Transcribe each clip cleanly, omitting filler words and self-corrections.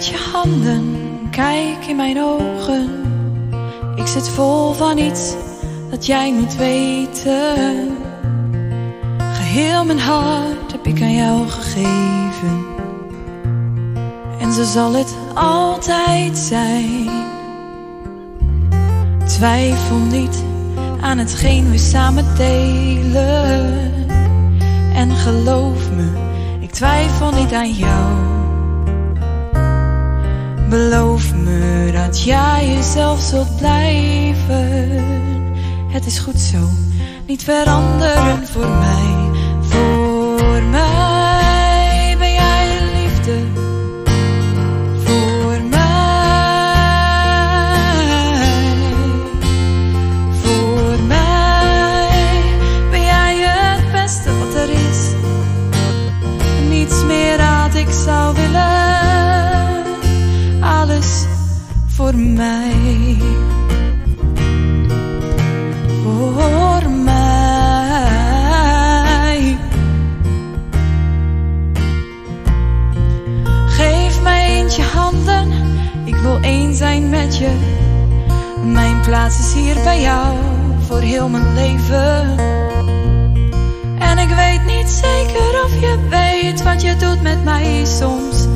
uit je handen, kijk in mijn ogen. Ik zit vol van iets dat jij moet weten. Geheel mijn hart heb ik aan jou gegeven. En zo zal het altijd zijn. Twijfel niet aan hetgeen we samen delen. En geloof me, ik twijfel niet aan jou. Beloof me dat jij jezelf zult blijven. Het is goed zo, niet veranderen voor mij. Voor mij ben jij de liefde. Voor mij ben jij het beste wat er is. Niets meer dat ik zou willen. Alles voor mij. Voor mij. Geef mij eens je handen, ik wil één zijn met je. Mijn plaats is hier bij jou, voor heel mijn leven. En ik weet niet zeker of je weet wat je doet met mij. Soms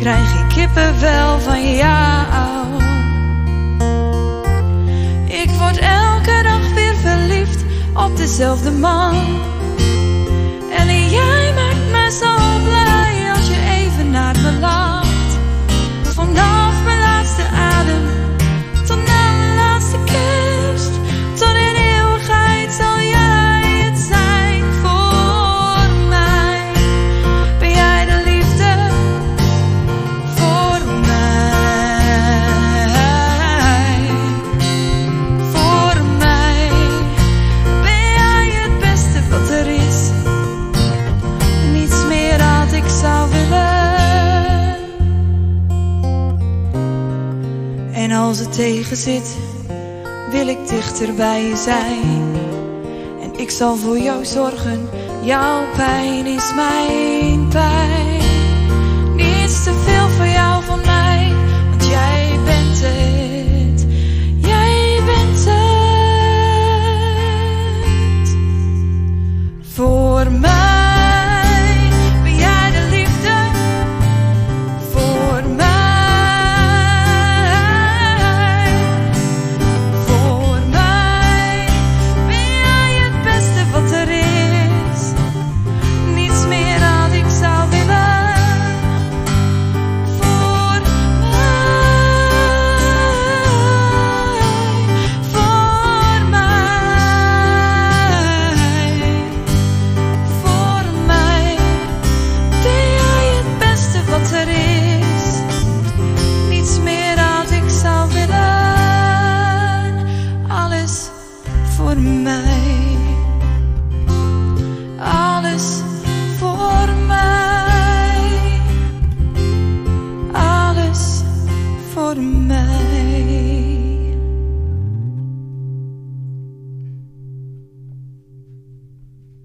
krijg ik kippenvel van jou. Ik word elke dag weer verliefd op dezelfde man. En jij maakt me zo blij als je even naar me lacht. Vanaf mijn laatste adem tot na mijn laatste kerst. Tot in eeuwigheid zal jij het zijn voor mij. Ben jij de liefde voor mij? Voor mij ben jij het beste wat er is. Niets meer dat ik zou willen. En als het tegen zit, wil ik dichter bij je zijn. En ik zal voor jou zorgen, jouw pijn is mijn pijn.